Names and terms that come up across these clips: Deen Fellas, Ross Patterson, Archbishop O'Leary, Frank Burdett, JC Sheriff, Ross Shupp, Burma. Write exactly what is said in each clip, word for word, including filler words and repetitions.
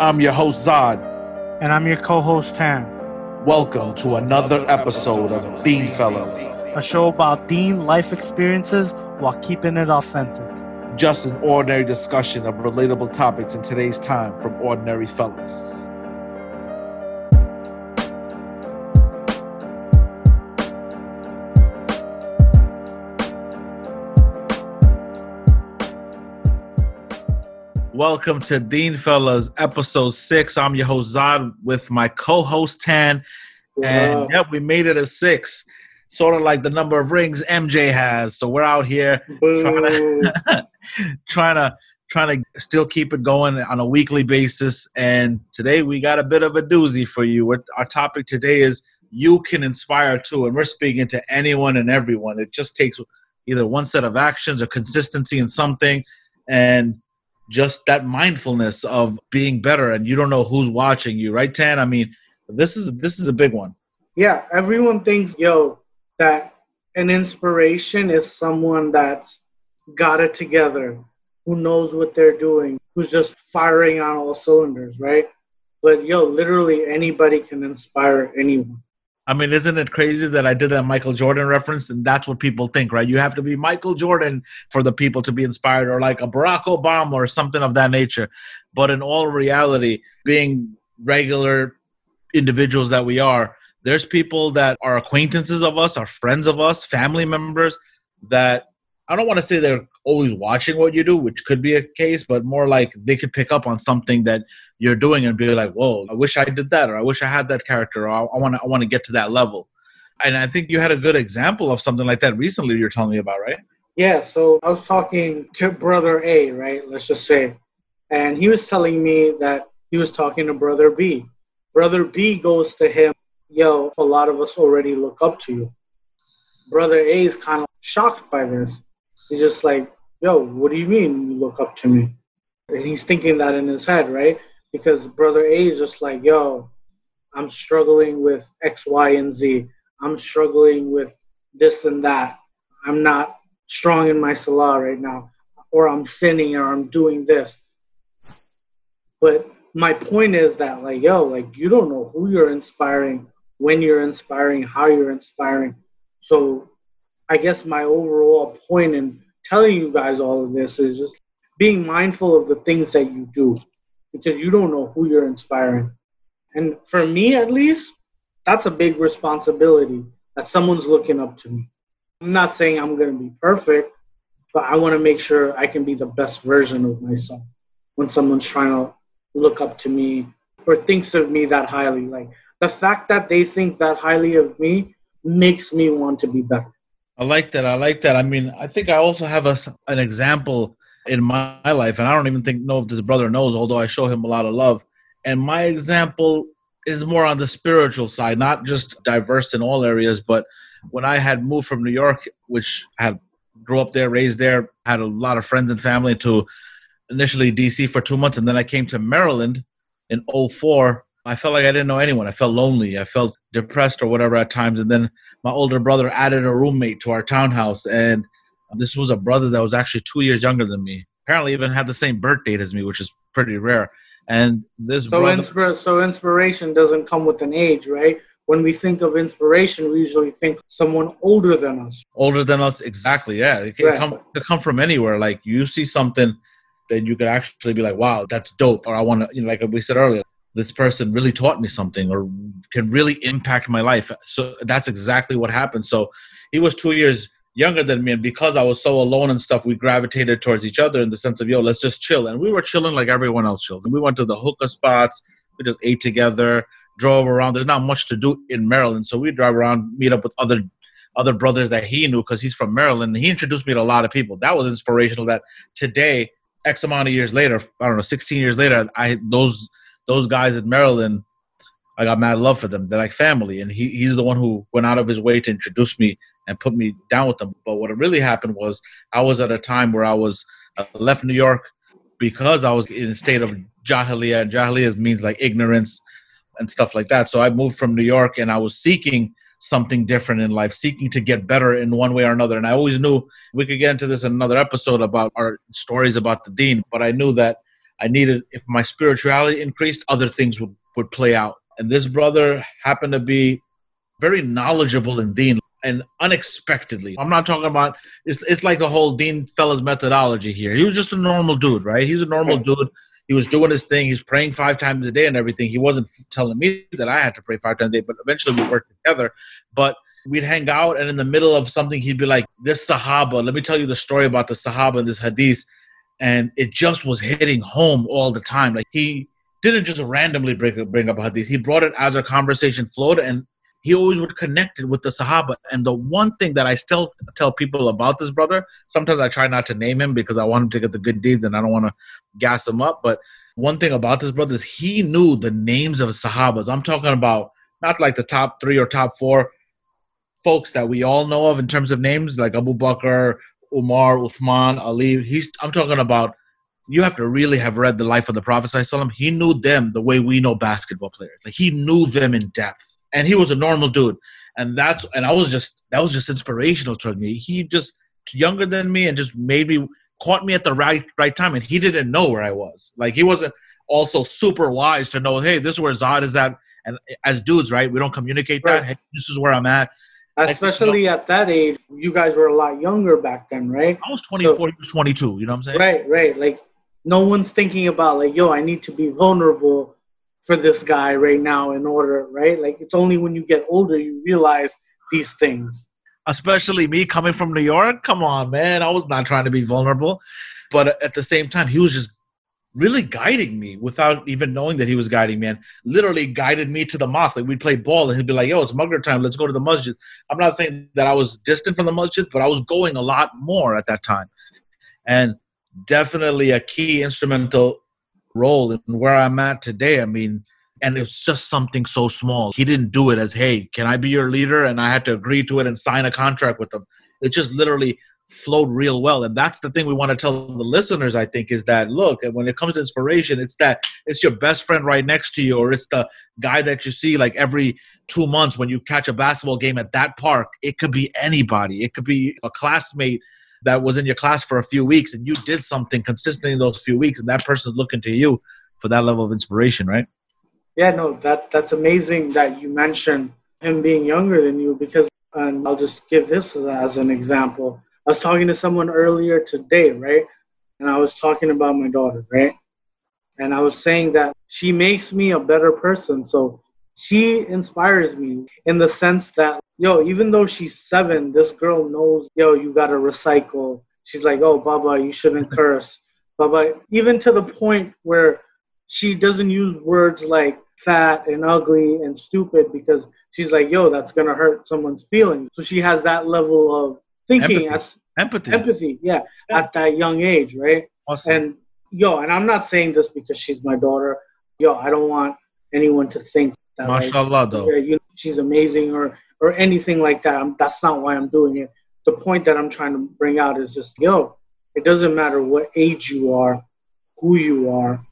I'm your host, Zod. And I'm your co-host, Tam. Welcome to another episode of Deen Fellas, a show about Deen life experiences while keeping it authentic. Just an ordinary discussion of relatable topics in today's time from ordinary fellas. Welcome to Deen Fellas, episode six. I'm your host, Zod, with my co-host, Tan. And, wow. Yep, we made it a six. Sort of like the number of rings M J has. So we're out here trying to, trying to trying to still keep it going on a weekly basis. And today we got a bit of a doozy for you. We're, our topic today is you can inspire too. And we're speaking to anyone and everyone. It just takes either one set of actions or consistency in something. And just that mindfulness of being better, and you don't know who's watching you, right, Tan? I mean, this is this is a big one. Yeah, everyone thinks, yo, that an inspiration is someone that's got it together, who knows what they're doing, who's just firing on all cylinders, right? But, yo, literally anybody can inspire anyone. I mean, isn't it crazy that I did a Michael Jordan reference? And that's what people think, right? You have to be Michael Jordan for the people to be inspired, or like a Barack Obama or something of that nature. But in all reality, being regular individuals that we are, there's people that are acquaintances of us, are friends of us, family members that I don't want to say they're always watching what you do, which could be a case, but more like they could pick up on something that you're doing and be like, whoa, I wish I did that, or I wish I had that character, or I want to I want to get to that level. And I think you had a good example of something like that recently you're telling me about, right? Yeah, so I was talking to brother A, right, let's just say. And he was telling me that he was talking to brother B. Brother B goes to him, yo, a lot of us already look up to you. Brother A is kind of shocked by this. He's just like, yo, what do you mean you look up to me? And he's thinking that in his head, right? Because brother A is just like, yo, I'm struggling with X, Y, and Z. I'm struggling with this and that. I'm not strong in my salah right now. Or I'm sinning, or I'm doing this. But my point is that, like, yo, like, you don't know who you're inspiring, when you're inspiring, how you're inspiring. So I guess my overall point in telling you guys all of this is just being mindful of the things that you do, because you don't know who you're inspiring. And for me, at least, that's a big responsibility that someone's looking up to me. I'm not saying I'm going to be perfect, but I want to make sure I can be the best version of myself when someone's trying to look up to me or thinks of me that highly. Like, the fact that they think that highly of me makes me want to be better. I like that. I like that. I mean, I think I also have a, an example in my life, and I don't even think know if this brother knows, although I show him a lot of love. And my example is more on the spiritual side, not just diverse in all areas, but when I had moved from New York, which I had grew up there, raised there, had a lot of friends and family, to initially D C for two months, and then I came to Maryland in oh four. I felt like I didn't know anyone. I felt lonely. I felt depressed or whatever at times. And then my older brother added a roommate to our townhouse. And this was a brother that was actually two years younger than me. Apparently even had the same birth date as me, which is pretty rare. And this so brother... Insp- so inspiration doesn't come with an age, right? When we think of inspiration, we usually think someone older than us. Older than us, exactly, yeah. It can, right. come, it can come from anywhere. Like, you see something that you could actually be like, wow, that's dope. Or I want to, you know, like we said earlier, this person really taught me something or can really impact my life. So that's exactly what happened. So he was two years younger than me. And because I was so alone and stuff, we gravitated towards each other in the sense of, yo, let's just chill. And we were chilling like everyone else chills. And we went to the hookah spots. We just ate together, drove around. There's not much to do in Maryland. So we drive around, meet up with other other brothers that he knew because he's from Maryland. He introduced me to a lot of people. That was inspirational that today, X amount of years later, I don't know, sixteen years later, I those... Those guys in Maryland, I got mad love for them. They're like family. And he he's the one who went out of his way to introduce me and put me down with them. But what really happened was I was at a time where I was I left New York because I was in a state of jahiliyyah. And jahiliyyah means like ignorance and stuff like that. So I moved from New York and I was seeking something different in life, seeking to get better in one way or another. And I always knew we could get into this in another episode about our stories about the deen. But I knew that I needed, if my spirituality increased, other things would, would play out. And this brother happened to be very knowledgeable in Deen, and unexpectedly. I'm not talking about, it's, it's like the whole Deen Fellas methodology here. He was just a normal dude, right? He was a normal dude. He was doing his thing. He's praying five times a day and everything. He wasn't telling me that I had to pray five times a day, but eventually we worked together. But we'd hang out, and in the middle of something, he'd be like, this Sahaba, let me tell you the story about the Sahaba and this Hadith. And it just was hitting home all the time. Like, he didn't just randomly bring up, bring up a Hadith. He brought it as our conversation flowed, and he always would connect it with the Sahaba. And the one thing that I still tell people about this brother, sometimes I try not to name him because I want him to get the good deeds and I don't want to gas him up. But one thing about this brother is he knew the names of Sahabas. I'm talking about not like the top three or top four folks that we all know of in terms of names, like Abu Bakr, Umar, Uthman, Ali. He's, I'm talking about, you have to really have read the life of the Prophet ﷺ. He knew them the way we know basketball players. Like, he knew them in depth. And he was a normal dude, and that's and I was just that was just inspirational to me. He just younger than me and just made me caught me at the right right time. And he didn't know where I was. Like, he wasn't also super wise to know, hey, this is where Zod is at. And as dudes, right, we don't communicate right. that. Hey, this is where I'm at. Especially like, at that age, you guys were a lot younger back then, right? I was twenty-four, so, you was twenty-two. You know what I'm saying? Right, right. Like, no one's thinking about like, yo, I need to be vulnerable for this guy right now in order, right? Like, it's only when you get older you realize these things. Especially me coming from New York. Come on, man. I was not trying to be vulnerable. But at the same time, he was just really guiding me without even knowing that he was guiding me. And literally guided me to the mosque. Like, we'd play ball and he'd be like, yo, it's Maghrib time. Let's go to the masjid. I'm not saying that I was distant from the masjid, but I was going a lot more at that time. And definitely a key instrumental role in where I'm at today. I mean, and it's just something so small. He didn't do it as, hey, can I be your leader? And I had to agree to it and sign a contract with him. It just literally flowed real well. And that's the thing we want to tell the listeners, I think, is that, look, when it comes to inspiration, it's that it's your best friend right next to you, or it's the guy that you see like every two months when you catch a basketball game at that park. It could be anybody. It could be a classmate that was in your class for a few weeks and you did something consistently in those few weeks, and that person's looking to you for that level of inspiration, right? Yeah, no, that that's amazing that you mentioned him being younger than you, because, and I'll just give this as an example. I was talking to someone earlier today, right? And I was talking about my daughter, right? And I was saying that she makes me a better person. So she inspires me in the sense that, yo, even though she's seven, this girl knows, yo, you got to recycle. She's like, oh, Baba, you shouldn't curse. Baba, even to the point where she doesn't use words like fat and ugly and stupid, because she's like, yo, that's going to hurt someone's feelings. So she has that level of thinking. Empathy. At, empathy. Empathy, yeah, yeah, at that young age, right? Awesome. And, yo, and I'm not saying this because she's my daughter. Yo, I don't want anyone to think that, MashaAllah, like, though. Yeah, you know, she's amazing or... or anything like that. I'm, that's not why I'm doing it. The point that I'm trying to bring out is just, yo, it doesn't matter what age you are, who you are,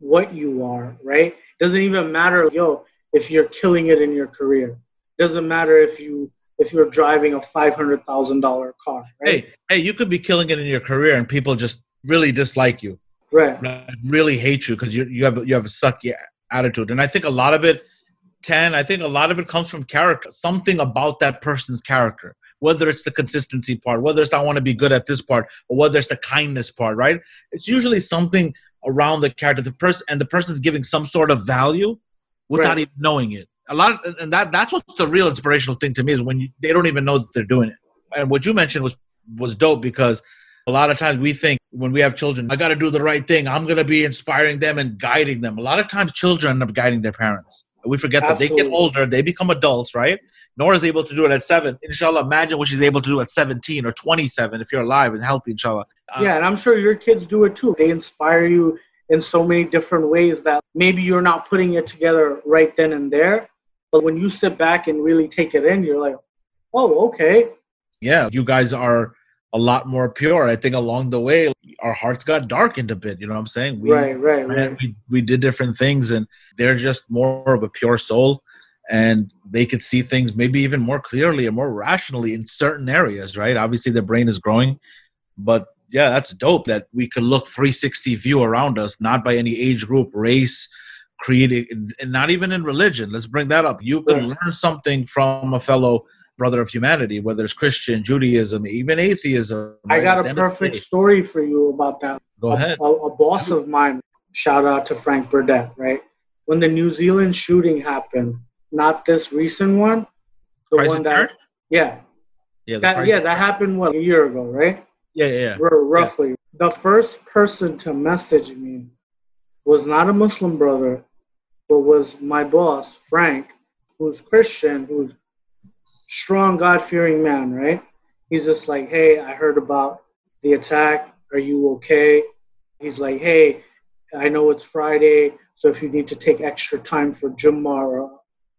what you are, right? Doesn't even matter, yo, if you're killing it in your career. Doesn't matter if you if you're driving a five hundred thousand dollars car, right? Hey, hey, you could be killing it in your career and people just really dislike you, right? Really hate you because you you have you have a sucky attitude, and I think a lot of it. ten, I think a lot of it comes from character, something about that person's character, whether it's the consistency part, whether it's I want to be good at this part, or whether it's the kindness part, right? It's usually something around the character, the person, and the person's giving some sort of value without right. even knowing it. A lot of, and that that's what's the real inspirational thing to me is when you, they don't even know that they're doing it. And what you mentioned was was dope, because a lot of times we think when we have children, I got to do the right thing. I'm going to be inspiring them and guiding them. A lot of times children end up guiding their parents. We forget that Absolutely. They get older, they become adults, right? Nora's able to do it at seven. Inshallah, imagine what she's able to do at seventeen or twenty-seven if you're alive and healthy, inshallah. Um, yeah, and I'm sure your kids do it too. They inspire you in so many different ways that maybe you're not putting it together right then and there. But when you sit back and really take it in, you're like, oh, okay. Yeah, you guys are a lot more pure. I think along the way, our hearts got darkened a bit. You know what I'm saying? We, right, right, right. We, we did different things, and they're just more of a pure soul, and they could see things maybe even more clearly and more rationally in certain areas, right? Obviously, their brain is growing, but yeah, that's dope that we could look three sixty view around us, not by any age group, race, creed, and not even in religion. Let's bring that up. You can learn something from a fellow brother of humanity, whether it's Christian, Judaism, even atheism. I right? got a perfect story for you about that. Go a, ahead. A, a boss of mine, shout out to Frank Burdett, right? When the New Zealand shooting happened, not this recent one, the Price one that, yeah, yeah, that, yeah, that happened what, a year ago, right? Yeah, yeah, yeah. R- roughly. Yeah. The first person to message me was not a Muslim brother, but was my boss, Frank, who's Christian, who's strong, God-fearing man, right? He's just like, hey, I heard about the attack. Are you okay? He's like, hey, I know it's Friday, so if you need to take extra time for Jummah or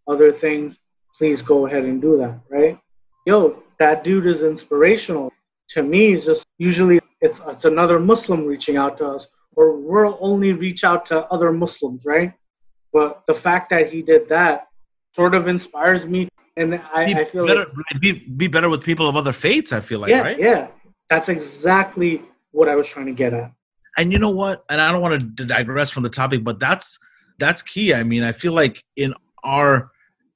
other things, please go ahead and do that, right? Yo, that dude is inspirational. To me, it's just usually it's, it's another Muslim reaching out to us, or we'll only reach out to other Muslims, right? But the fact that he did that sort of inspires me, and I, be I feel better, like... Be, be better with people of other faiths, I feel like, yeah, right? Yeah, that's exactly what I was trying to get at. And you know what? And I don't want to digress from the topic, but that's that's key. I mean, I feel like in our...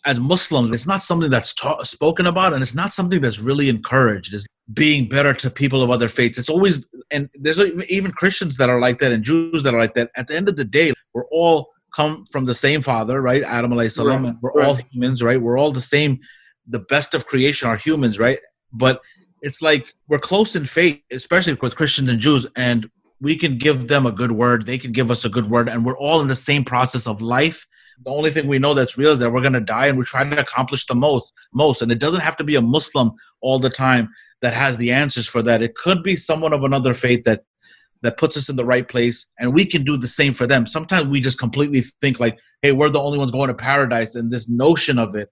as Muslims, it's not something that's ta- spoken about, and it's not something that's really encouraged, is being better to people of other faiths. It's always, and there's even Christians that are like that and Jews that are like that. At the end of the day, we're all come from the same father, right? Adam alayhi salam. Right. We're right. all humans, right? We're all the same. The best of creation are humans, right? But it's like we're close in faith, especially with Christians and Jews, and we can give them a good word. They can give us a good word, and we're all in the same process of life. The only thing we know that's real is that we're going to die, and we're trying to accomplish the most, most. And it doesn't have to be a Muslim all the time that has the answers for that. It could be someone of another faith that, that puts us in the right place, and we can do the same for them. Sometimes we just completely think like, hey, we're the only ones going to paradise, and this notion of it,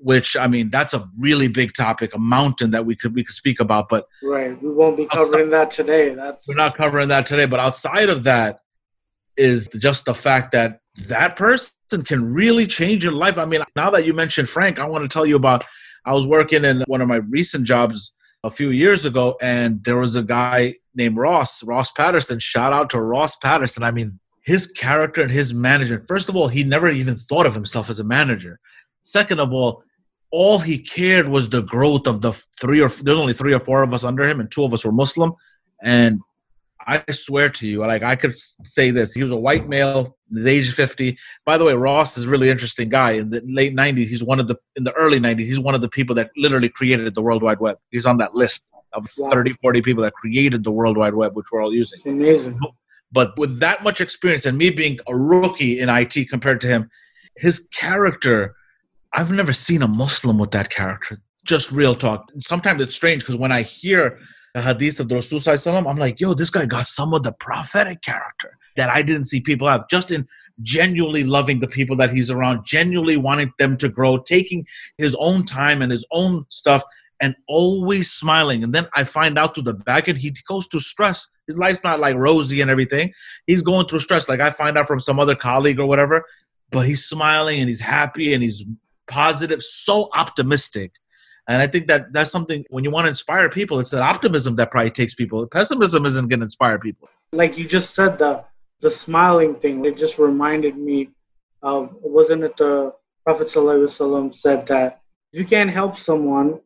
which, I mean, that's a really big topic, a mountain that we could we could speak about. But right, we won't be covering outside, that today. That's We're not covering that today. But outside of that is just the fact that that person can really change your life. I mean, now that you mentioned Frank, I want to tell you about, I was working in one of my recent jobs a few years ago, and there was a guy named Ross, Ross Patterson. Shout out to Ross Patterson. I mean, his character and his management. First of all, he never even thought of himself as a manager. Second of all, all he cared was the growth of the three or there's only three or four of us under him, and two of us were Muslim. And I swear to you, like I could say this. He was a white male, the age of fifty. By the way, Ross is a really interesting guy. In the late nineties, he's one of the in the early nineties, he's one of the people that literally created the World Wide Web. He's on that list of wow. thirty, forty people that created the World Wide Web, which we're all using. It's amazing. But with that much experience and me being a rookie in I T compared to him, his character, I've never seen a Muslim with that character. Just real talk. Sometimes it's strange because when I hear the hadith of the Rasul Sallallahu Alaihi Wasallam, I'm like, yo, this guy got some of the prophetic character that I didn't see people have, just in genuinely loving the people that he's around, genuinely wanting them to grow, taking his own time and his own stuff, and always smiling. And then I find out through the back end, he goes through stress. His life's not like rosy and everything. He's going through stress, like I find out from some other colleague or whatever, but he's smiling and he's happy and he's positive, so optimistic. And I think that that's something, when you want to inspire people, it's that optimism that probably takes people. Pessimism isn't going to inspire people. Like you just said, the, the smiling thing, it just reminded me of, wasn't it the Prophet Sallallahu Alaihi Wasallam said that if you can't help someone,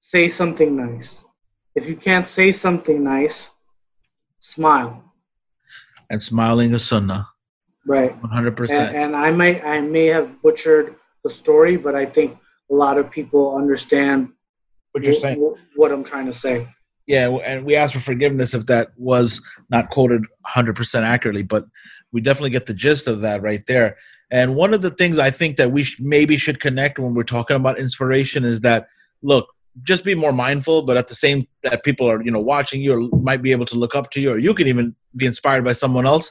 say something nice. If you can't say something nice, smile. And smiling is sunnah. Right. one hundred percent. And, and I, may, I may have butchered the story, but I think a lot of people understand what you're saying, w- what I'm trying to say. Yeah, and we ask for forgiveness if that was not quoted one hundred percent accurately, but we definitely get the gist of that right there. And one of the things I think that we sh- maybe should connect when we're talking about inspiration is that, look, just be more mindful, but at the same that people are, you know, watching you or might be able to look up to you, or you can even be inspired by someone else,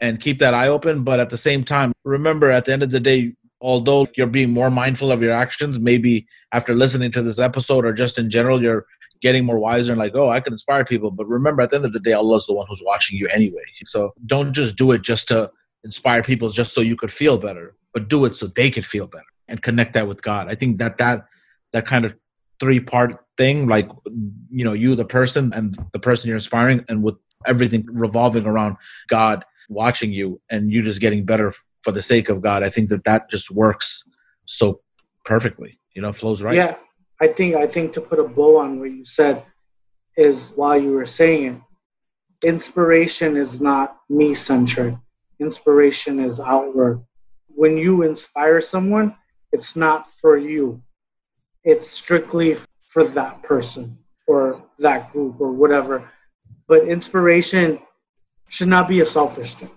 and keep that eye open. But at the same time, remember at the end of the day, although you're being more mindful of your actions, maybe after listening to this episode or just in general, you're getting more wiser and like, oh, I can inspire people. But remember, at the end of the day, Allah's the one who's watching you anyway. So don't just do it just to inspire people, just so you could feel better, but do it so they could feel better and connect that with God. I think that that, that kind of three-part thing, like, you know, you, the person, and the person you're inspiring, and with everything revolving around God watching you and you just getting better for the sake of God. I think that that just works so perfectly, you know, flows right. Yeah. I think, I think to put a bow on what you said is, while you were saying it, inspiration is not me-centric. Inspiration is outward. When you inspire someone, it's not for you. It's strictly for that person or that group or whatever. But inspiration should not be a selfish thing.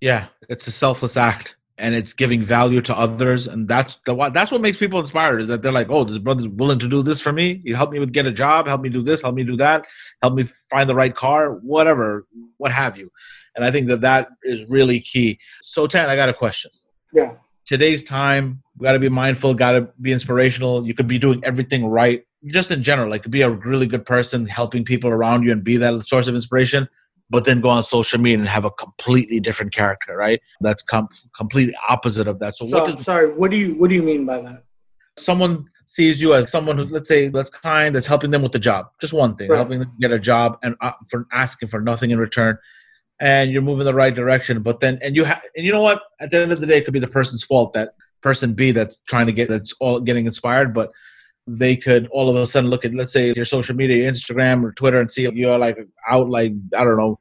Yeah, it's a selfless act, and it's giving value to others. And that's the that's what makes people inspired, is that they're like, oh, this brother's willing to do this for me. He helped me with get a job, help me do this, help me do that, help me find the right car, whatever, what have you. And I think that that is really key. So, Tan, I got a question. Yeah. Today's time, we got to be mindful, got to be inspirational. You could be doing everything right. Just in general, like, be a really good person, helping people around you and be that source of inspiration, but then go on social media and have a completely different character, right? That's com- completely opposite of that. So, so what does, sorry, what do you what do you mean by that? Someone sees you as someone who, let's say, that's kind, that's helping them with the job. Just one thing, right. Helping them get a job and uh, for asking for nothing in return. And you're moving the right direction, but then, and you ha- and you know what? At the end of the day, it could be the person's fault, that person B that's trying to get, that's all getting inspired, but they could all of a sudden look at, let's say, your social media, your Instagram or Twitter, and see you're like out, like, I don't know,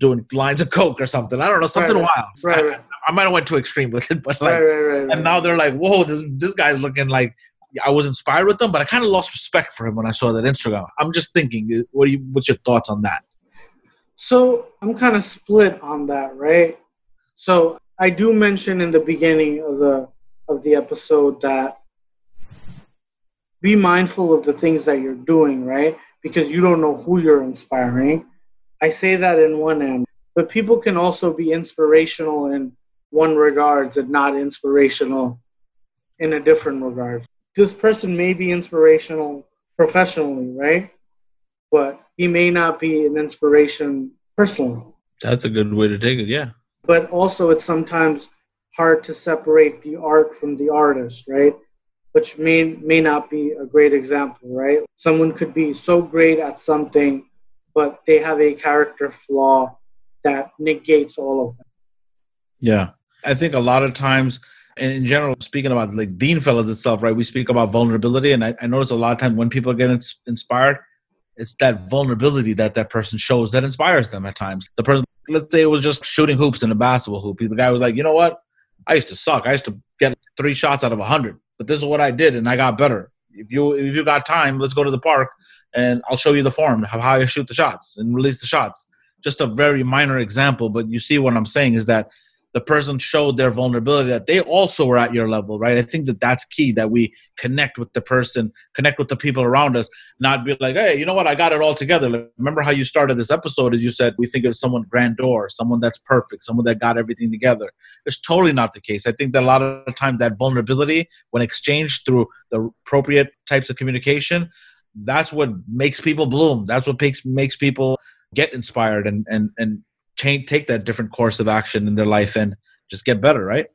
doing lines of coke or something. I don't know, something right, wild. Right, right. I, I might have went too extreme with it, but like, right, right, right, right. And now they're like, whoa, this this guy's looking like, I was inspired with them, but I kind of lost respect for him when I saw that Instagram. I'm just thinking, what do you? What's your thoughts on that? So I'm kind of split on that, right? So I do mention in the beginning of the of the episode that be mindful of the things that you're doing, right? Because you don't know who you're inspiring. I say that in one end, but people can also be inspirational in one regard and not inspirational in a different regard. This person may be inspirational professionally, right? But he may not be an inspiration personally. That's a good way to take it, yeah. But also, it's sometimes hard to separate the art from the artist, right? Which may, may not be a great example, right? Someone could be so great at something, but they have a character flaw that negates all of them. Yeah. I think a lot of times, and in general, speaking about like Deen Fellas itself, right? We speak about vulnerability, and I, I notice a lot of times when people get ins- inspired, it's that vulnerability that that person shows that inspires them at times. The person, let's say it was just shooting hoops in a basketball hoop. The guy was like, you know what? I used to suck. I used to get three shots out of a hundred, but this is what I did, and I got better. If you if you got time, let's go to the park, and I'll show you the form, how I shoot the shots and release the shots. Just a very minor example, but you see what I'm saying is that the person showed their vulnerability, that they also were at your level, right? I think that that's key, that we connect with the person, connect with the people around us, not be like, hey, you know what? I got it all together. Like, remember how you started this episode, as you said, we think of someone grandeur, someone that's perfect, someone that got everything together. It's totally not the case. I think that a lot of the time that vulnerability, when exchanged through the appropriate types of communication, that's what makes people bloom. That's what makes, makes people get inspired and, and, and, Change, take that different course of action in their life and just get better, right?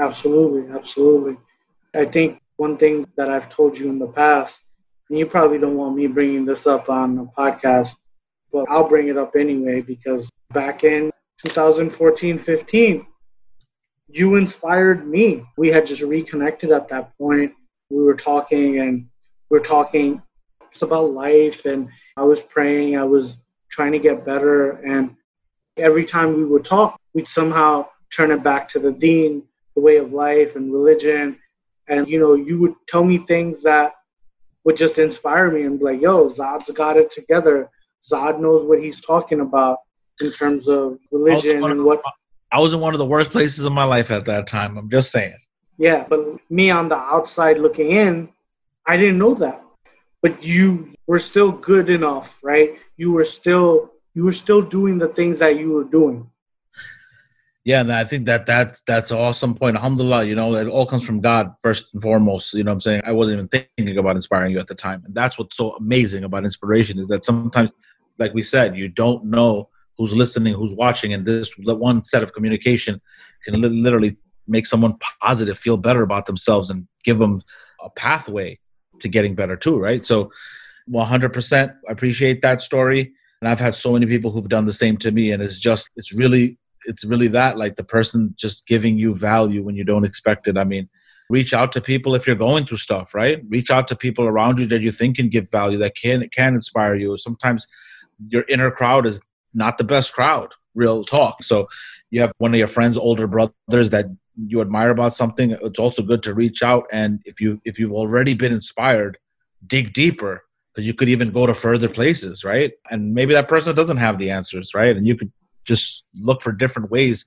Absolutely, absolutely. I think one thing that I've told you in the past, and you probably don't want me bringing this up on a podcast, but I'll bring it up anyway, because back in twenty fourteen fifteen, you inspired me. We had just reconnected at that point. We were talking and we were talking just about life, and I was praying, I was trying to get better, and every time we would talk, we'd somehow turn it back to the deen, the way of life and religion. And, you know, you would tell me things that would just inspire me and be like, yo, Zad's got it together. Zad knows what he's talking about in terms of religion and what. I was in one of the worst places in my life at that time. I'm just saying. Yeah, but me on the outside looking in, I didn't know that. But you were still good enough, right? You were still... You were still doing the things that you were doing. Yeah, and I think that that's, that's an awesome point. Alhamdulillah, you know, it all comes from God first and foremost. You know what I'm saying? I wasn't even thinking about inspiring you at the time. And that's what's so amazing about inspiration, is that sometimes, like we said, you don't know who's listening, who's watching, and this one set of communication can literally make someone positive, feel better about themselves, and give them a pathway to getting better too, right? So one hundred percent appreciate that story. And I've had so many people who've done the same to me. And it's just, it's really, it's really that, like the person just giving you value when you don't expect it. I mean, reach out to people if you're going through stuff, right? Reach out to people around you that you think can give value, that can can inspire you. Sometimes your inner crowd is not the best crowd, real talk. So you have one of your friends, older brothers that you admire about something. It's also good to reach out. And if you if you've already been inspired, dig deeper, because you could even go to further places, right? And maybe that person doesn't have the answers, right? And you could just look for different ways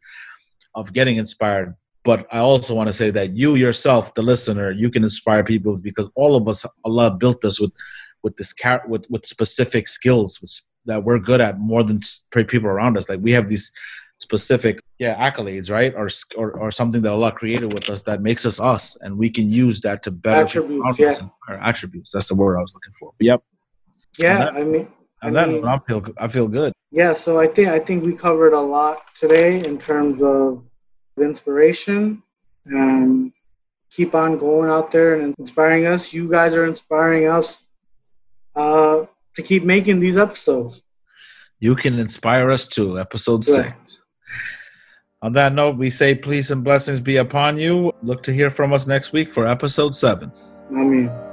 of getting inspired. But I also want to say that you yourself, the listener, you can inspire people, because all of us, Allah built us with with this car- with with specific skills with, that we're good at more than people around us. Like we have these specific yeah accolades, right, or or, or something that Allah created with us that makes us us, and we can use that to better attributes. Yeah, or attributes. That's the word I was looking for. But yep. Yeah, that, I mean, and I mean, that I feel I feel good. Yeah, so I think I think we covered a lot today in terms of inspiration, and keep on going out there and inspiring us. You guys are inspiring us uh, to keep making these episodes. You can inspire us too. Episode yeah. six. On that note, we say peace and blessings be upon you. Look to hear from us next week for episode seven. Amen.